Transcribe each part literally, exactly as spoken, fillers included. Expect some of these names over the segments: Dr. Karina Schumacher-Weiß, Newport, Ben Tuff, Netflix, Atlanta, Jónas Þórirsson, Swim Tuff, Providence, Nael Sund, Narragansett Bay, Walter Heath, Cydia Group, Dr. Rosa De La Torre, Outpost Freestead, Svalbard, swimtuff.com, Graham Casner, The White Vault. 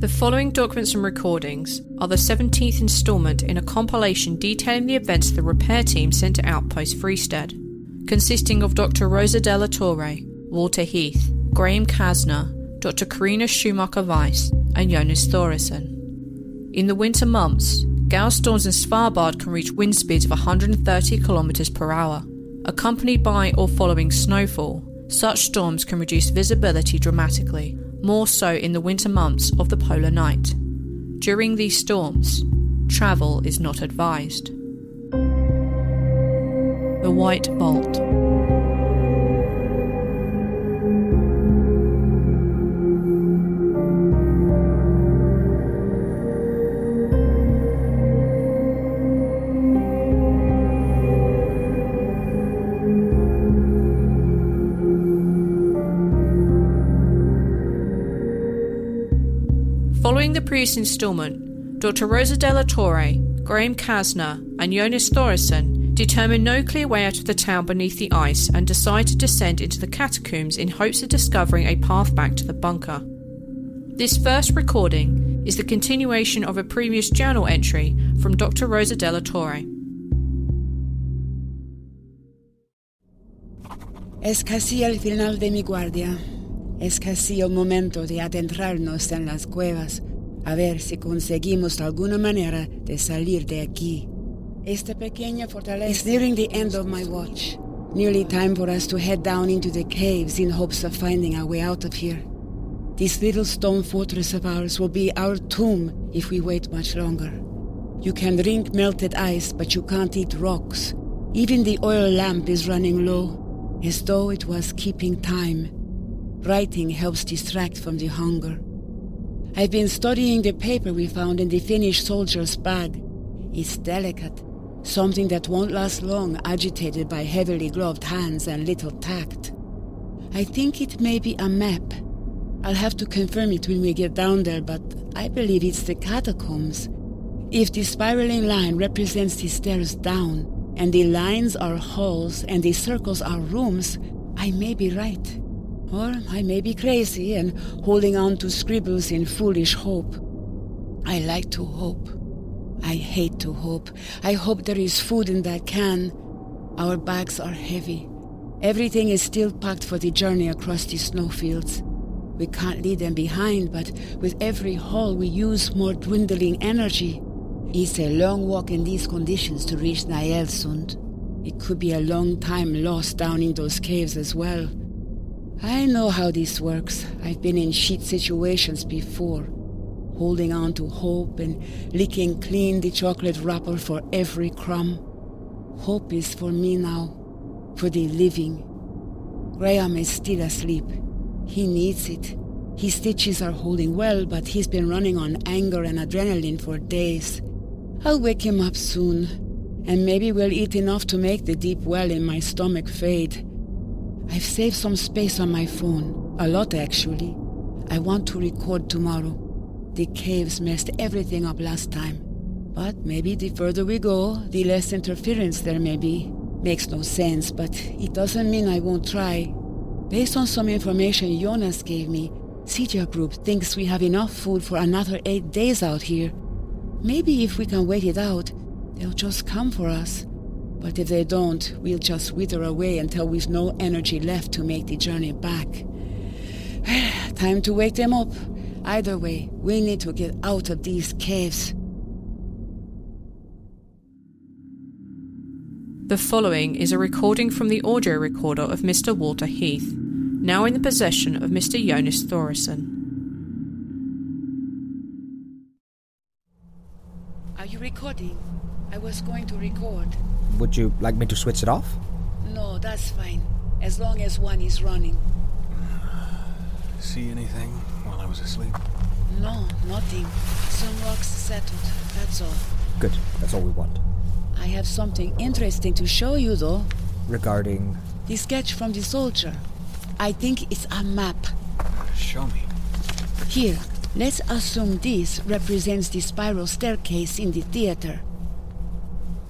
The following documents and recordings are the seventeenth instalment in a compilation detailing the events the repair team sent to Outpost Freestead, consisting of Doctor Rosa De La Torre, Walter Heath, Graham Casner, Doctor Karina Schumacher-Weiß, and Jónas Þórirsson. In the winter months, gale storms in Svalbard can reach wind speeds of one hundred thirty kilometers per hour. Accompanied by or following snowfall, such storms can reduce visibility dramatically, more so in the winter months of the polar night. During these storms, travel is not advised. The White Vault. Following the previous instalment, Doctor Rosa De La Torre, Graham Casner, and Jónas Þórirsson determine no clear way out of the town beneath the ice and decide to descend into the catacombs in hopes of discovering a path back to the bunker. This first recording is the continuation of a previous journal entry from Doctor Rosa De La Torre. Es casi el final de mi guardia. Es casi el momento de adentrarnos en las cuevas, a ver si conseguimos alguna manera de salir de aquí. Esta pequeña fortaleza is nearing the end of my watch. Nearly time for us to head down into the caves in hopes of finding our way out of here. This little stone fortress of ours will be our tomb if we wait much longer. You can drink melted ice, but you can't eat rocks. Even the oil lamp is running low, as though it was keeping time. Writing helps distract from the hunger. I've been studying the paper we found in the Finnish soldier's bag. It's delicate, something that won't last long, agitated by heavily gloved hands and little tact. I think it may be a map. I'll have to confirm it when we get down there, but I believe it's the catacombs. If the spiraling line represents the stairs down, and the lines are halls, and the circles are rooms, I may be right. Or I may be crazy and holding on to scribbles in foolish hope. I like to hope. I hate to hope. I hope there is food in that can. Our bags are heavy. Everything is still packed for the journey across the snowfields. We can't leave them behind, but with every haul we use more dwindling energy. It's a long walk in these conditions to reach Nael Sund. It could be a long time lost down in those caves as well. I know how this works. I've been in shit situations before, holding on to hope and licking clean the chocolate wrapper for every crumb. Hope is for me now, for the living. Graham is still asleep. He needs it. His stitches are holding well, but he's been running on anger and adrenaline for days. I'll wake him up soon, and maybe we'll eat enough to make the deep well in my stomach fade. I've saved some space on my phone. A lot, actually. I want to record tomorrow. The caves messed everything up last time. But maybe the further we go, the less interference there may be. Makes no sense, but it doesn't mean I won't try. Based on some information Jónas gave me, Cydia Group thinks we have enough food for another eight days out here. Maybe if we can wait it out, they'll just come for us. But if they don't, we'll just wither away until we've no energy left to make the journey back. Time to wake them up. Either way, we need to get out of these caves. The following is a recording from the audio recorder of Mister Walter Heath, now in the possession of Mister Jónas Þórirsson. Are you recording? I was going to record. Would you like me to switch it off? No, that's fine. As long as one is running. See anything while I was asleep? No, nothing. Some rocks settled, that's all. Good, that's all we want. I have something interesting to show you, though. Regarding? The sketch from the soldier. I think it's a map. Show me. Here, let's assume this represents the spiral staircase in the theater.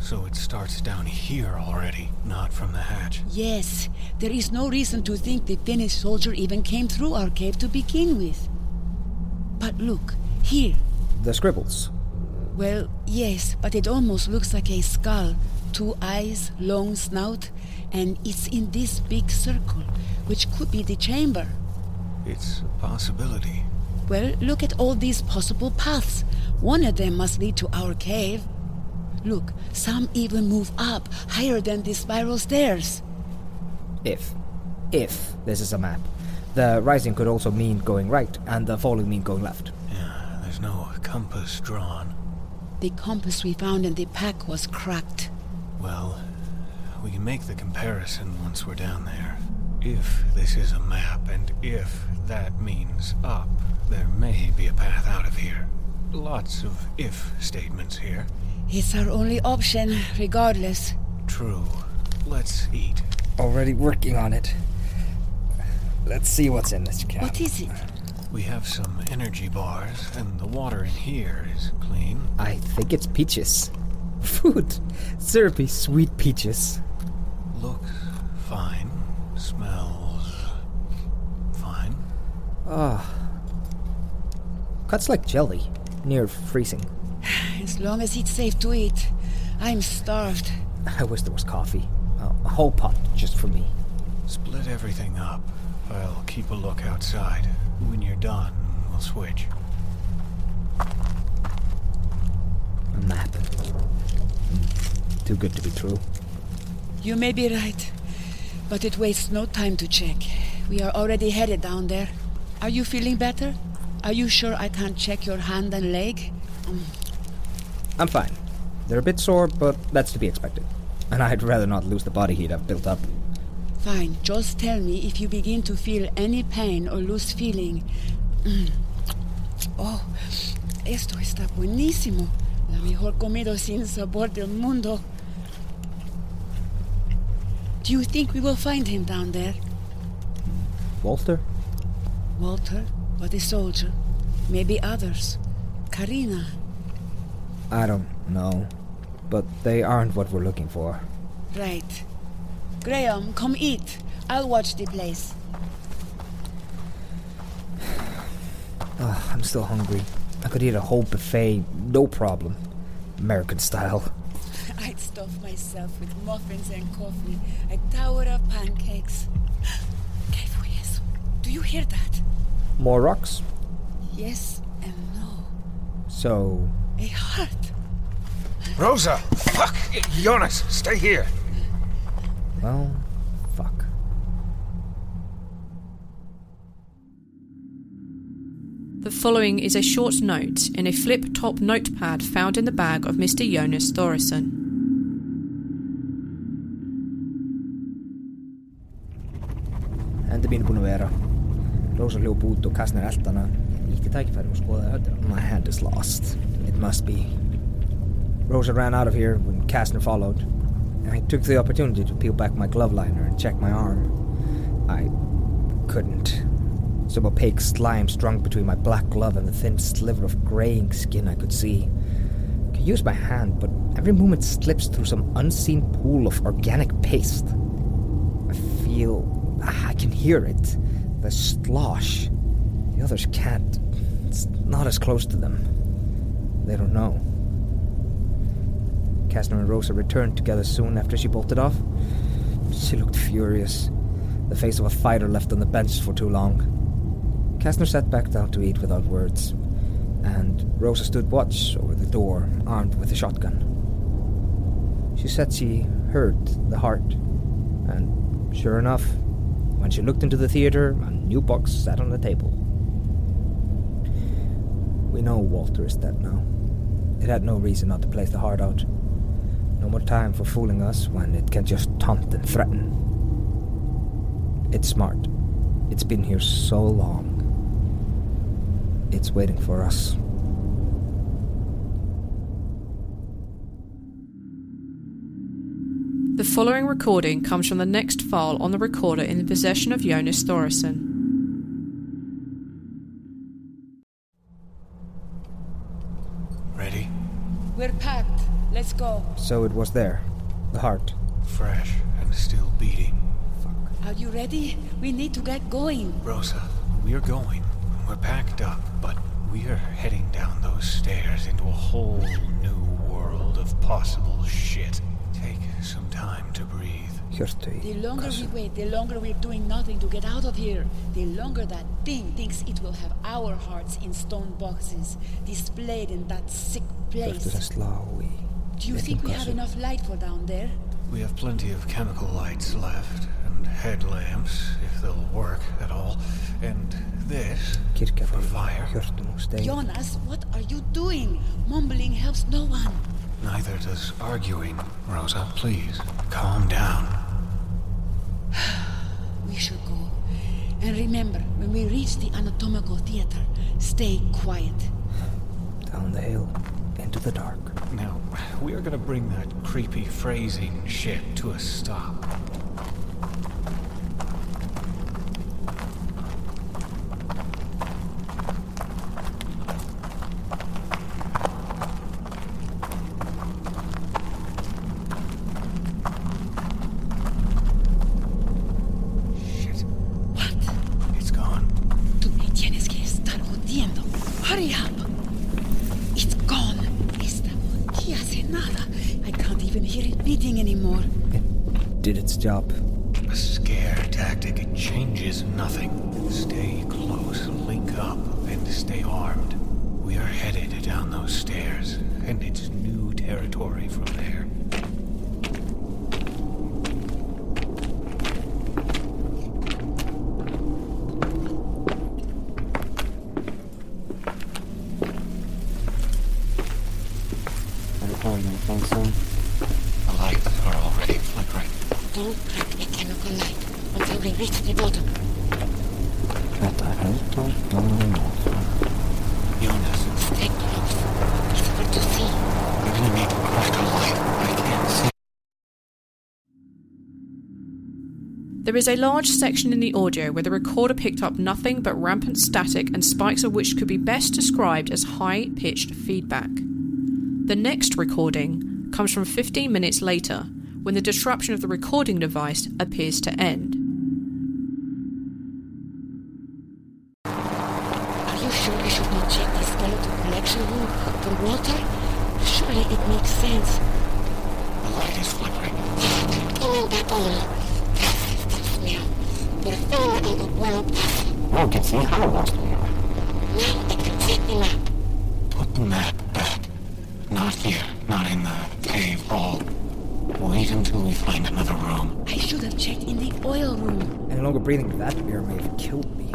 So it starts down here already, not from the hatch. Yes, there is no reason to think the Finnish soldier even came through our cave to begin with. But look, Here. The scribbles. Well, yes, but it almost looks like a skull. Two eyes, long snout, and it's in this big circle, which could be the chamber. It's a possibility. Well, look at all these possible paths. One of them must lead to our cave. Look, some even move up, higher than the spiral stairs. If, if this is a map, the rising could also mean going right, and the falling mean going left. Yeah, there's no compass drawn. The compass we found in the pack was cracked. Well, we can make the comparison once we're down there. If this is a map, and if that means up, there may be a path out of here. Lots of if statements here. It's our only option, regardless. True. Let's eat. Already working on it. Let's see what's in this cabin. What is it? We have some energy bars, and the water in here is clean. I think it's peaches. Food. Syrupy, sweet peaches. Looks fine. Smells fine. Ah. Oh. Cuts like jelly, near freezing. As long as it's safe to eat. I'm starved. I wish there was coffee. A whole pot, just for me. Split everything up. I'll keep a look outside. When you're done, we'll switch. A map. Too good to be true. You may be right, but it wastes no time to check. We are already headed down there. Are you feeling better? Are you sure I can't check your hand and leg? Mm. I'm fine. They're a bit sore, but that's to be expected. And I'd rather not lose the body heat I've built up. Fine. Just tell me if you begin to feel any pain or loose feeling. Mm. Oh, esto está buenísimo. La mejor comida sin sabor del mundo. Do you think we will find him down there? Walter? Walter, but a soldier. Maybe others. Karina. I don't know, but they aren't what we're looking for. Right. Graham, come eat. I'll watch the place. Oh, I'm still hungry. I could eat a whole buffet, no problem. American style. I'd stuff myself with muffins and coffee, a tower of pancakes. Yes. Do you hear that? More rocks? Yes and no. So... A heart. Rosa! Fuck! Jónas, stay here! Well, fuck. The following is a short note in a flip-top notepad found in the bag of Mister Jónas Þórirsson. Endi mín búin að vera. Rosa hljóp út og Casner elti hana. Ítti tækifæri og skoðaði öllum. My hand is lost. It must be. Rosa ran out of here when Casner followed. I took the opportunity to peel back my glove liner and check my arm. I couldn't. Some opaque slime strung between my black glove and the thin sliver of graying skin I could see. I could use my hand, but every movement slips through some unseen pool of organic paste. I feel... I can hear it. The slosh. The others can't. It's not as close to them. They don't know. Casner and Rosa returned together soon after she bolted off. She looked furious. The face of a fighter left on the bench for too long. Casner sat back down to eat without words, and Rosa stood watch over the door, armed with a shotgun. She said she heard the heart, and sure enough, when she looked into the theater, a new box sat on the table. We know Walter is dead now. It had no reason not to place the heart out. No more time for fooling us when it can just taunt and threaten. It's smart. It's been here so long. It's waiting for us. The following recording comes from the next file on the recorder in the possession of Jónas Þórirsson. We're packed. Let's go. So it was there. The heart. Fresh and still beating. Fuck. Are you ready? We need to get going. Rosa, we're going. We're packed up, but We are heading down those stairs into a whole new world of possible shit. Take some time to breathe. The longer we wait, the longer we're doing nothing to get out of here. The longer that thing thinks it will have our hearts in stone boxes, displayed in that sick place. Do you think we have enough light for down there? We have plenty of chemical lights left, and headlamps, if they'll work at all, and this for fire. Jónas, what are you doing? Mumbling helps no one. Neither does arguing. Rosa, please, calm down. We should go. And remember, when we reach the anatomical theater, stay quiet. Down the hill, into the dark. Now, we are going to bring that creepy phrasing shit to a stop. Job. A scare tactic, it changes nothing. Stay close, link up, and stay armed. We are headed down those stairs, and it's new territory from there. There is a large section in the audio where the recorder picked up nothing but rampant static and spikes of which could be best described as high-pitched feedback. The next recording comes from fifteen minutes later, when the disruption of the recording device appears to end. Are you sure we should not check the skeletal collection room for water? Surely it makes sense. The light is flickering. Give me that oil. The thing in the world. No, can see how lost we are. Now I can take the map. Put the map back. Not here, not in the cave hall. Wait until we find another room. I should have checked in the oil room. Any longer breathing to that beer may have killed me.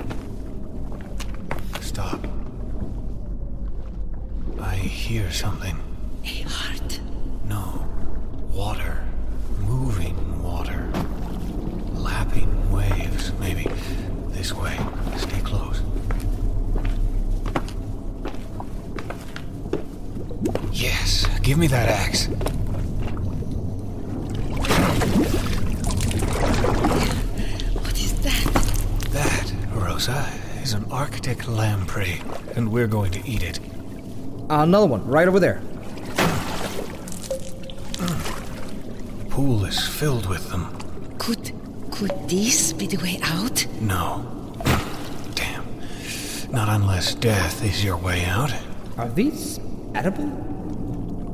Stop. I hear something. A heart. No. Water. Moving water. Lapping waves, maybe. This way. Stay close. Yes, give me that axe. What is that? That, Rosa, is an Arctic lamprey, and we're going to eat it. Another one, right over there. The pool is filled with them. Good. Could this be the way out? No. Damn. Not unless death is your way out. Are these edible?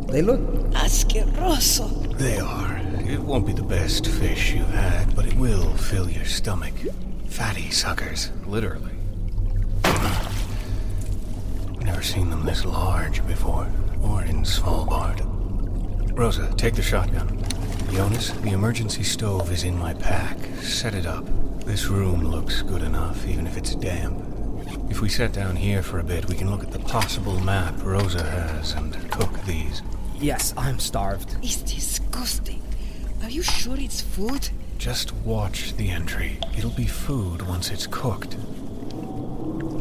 They look asqueroso. They are. It won't be the best fish you've had, but it will fill your stomach. Fatty suckers, literally. Never seen them this large before, or in Svalbard. Rosa, take the shotgun. Jonas, the emergency stove is in my pack. Set it up. This room looks good enough, even if it's damp. If we sit down here for a bit, we can look at the possible map Rosa has and cook these. Yes, I'm starved. It's disgusting. Are you sure it's food? Just watch the entry. It'll be food once it's cooked.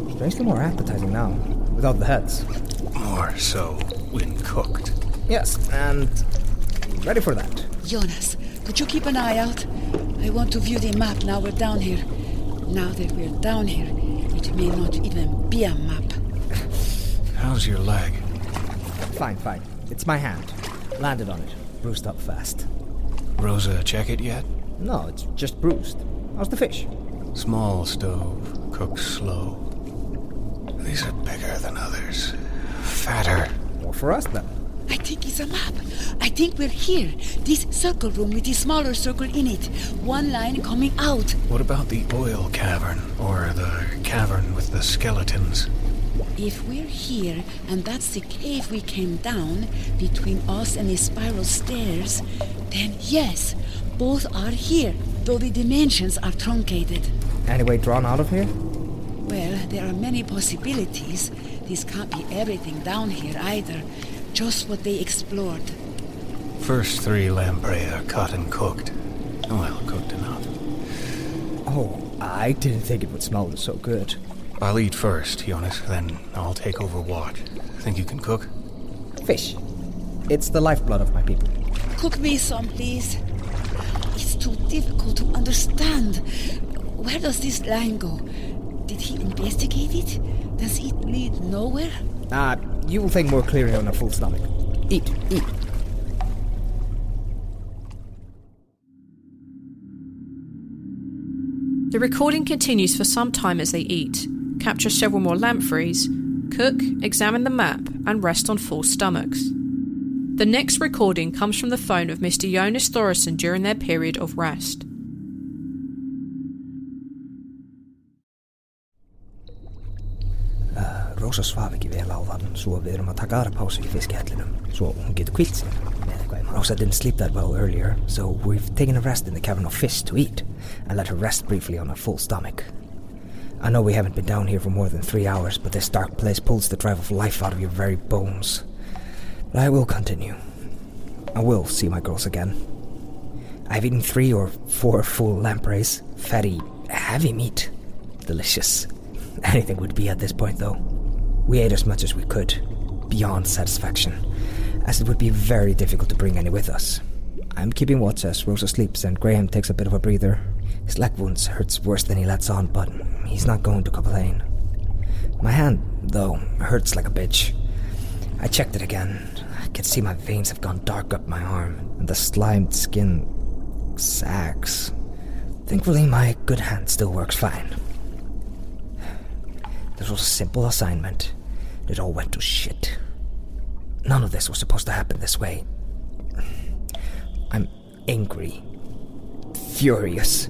It's actually more appetizing now, without the heads. More so when cooked. Yes, and ready for that. Jonas, could you keep an eye out? I want to view the map now we're down here. Now that we're down here, it may not even be a map. How's your leg? Fine, fine. It's my hand. Landed on it. Bruised up fast. Rosa, check it yet? No, it's just bruised. How's the fish? Small stove. Cooks slow. These are bigger than others. Fatter. More for us, then. I think it's a map. I think we're here. This circle room with the smaller circle in it. One line coming out. What about the oil cavern? Or the cavern with the skeletons? If we're here, and that's the cave we came down, between us and the spiral stairs, then yes, both are here, though the dimensions are truncated. Any way drawn out of here? Well, there are many possibilities. This can't be everything down here either. Just what they explored. First three lamprey are caught and cooked. Well, cooked enough. Oh, I didn't think it would smell so good. I'll eat first, Jonas, then I'll take over watch. Think you can cook? Fish. It's the lifeblood of my people. Cook me some, please. It's too difficult to understand. Where does this line go? Did he investigate it? Does it lead nowhere? Ah, uh, you will think more clearly on a full stomach. Eat, eat. The recording continues for some time as they eat, capture several more lampreys, cook, examine the map, and rest on full stomachs. The next recording comes from the phone of Mister Jónas Þórirsson during their period of rest. Rósa svaf ekki vel áðan, svo við erum að taka aðra pásu í fiskihellinum, svo hún getur kvílt sig með eitthvað. Rósa didn't sleep that well earlier, so we've taken a rest in the cavern of fish to eat, and let her rest briefly on her full stomach. I know we haven't been down here for more than three hours, but this dark place pulls the drive of life out of your very bones. But I will continue. I will see my girls again. I've eaten three or four full lampreys, fatty, heavy meat. Delicious. Anything would be at this point, though. We ate as much as we could, beyond satisfaction, as it would be very difficult to bring any with us. I'm keeping watch as Rosa sleeps and Graham takes a bit of a breather. His leg wounds hurts worse than he lets on, but he's not going to complain. My hand, though, hurts like a bitch. I checked it again. I can see my veins have gone dark up my arm, and the slimed skin sags. Thankfully, my good hand still works fine. This was a simple assignment. It all went to shit. None of this was supposed to happen this way. I'm angry, furious,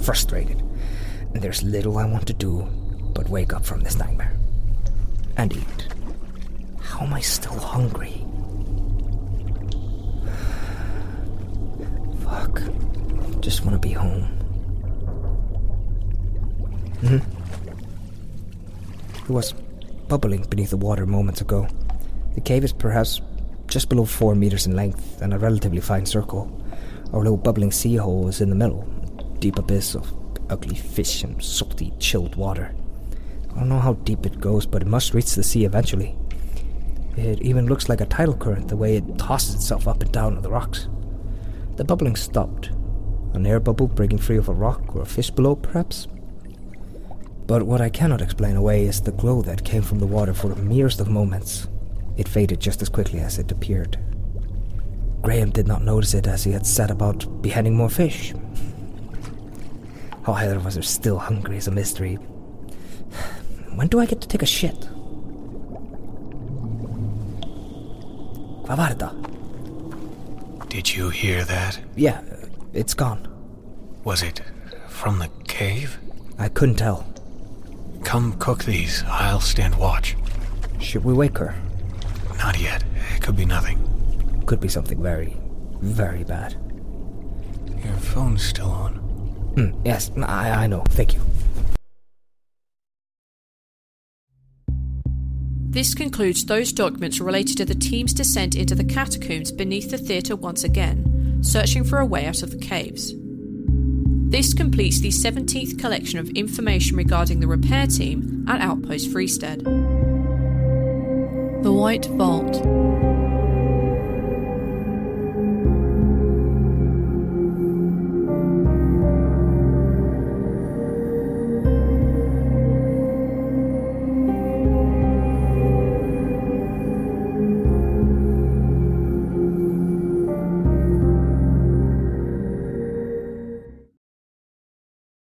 frustrated, and there's little I want to do but wake up from this nightmare. And eat. How am I still hungry? Fuck. Just want to be home. Mm-hmm. It was bubbling beneath the water moments ago. The cave is perhaps just below four meters in length and a relatively fine circle. Our little bubbling sea hole is in the middle, a deep abyss of ugly fish and salty, chilled water. I don't know how deep it goes, but it must reach the sea eventually. It even looks like a tidal current, the way it tosses itself up and down on the rocks. The bubbling stopped. An air bubble breaking free of a rock or a fish below, perhaps? But what I cannot explain away is the glow that came from the water for the merest of moments. It faded just as quickly as it appeared. Graham did not notice it as he had set about beheading more fish. How either of us are still hungry is a mystery. When do I get to take a shit? Hvað var þetta? Did you hear that? Yeah, it's gone. Was it from the cave? I couldn't tell. Come cook these. I'll stand watch. Should we wake her? Not yet. It could be nothing. Could be something very, very bad. Your phone's still on. Mm, yes, I, I know. Thank you. This concludes those documents related to the team's descent into the catacombs beneath the theatre once again, searching for a way out of the caves. This completes the seventeenth collection of information regarding the repair team at Outpost Freestead. The White Vault.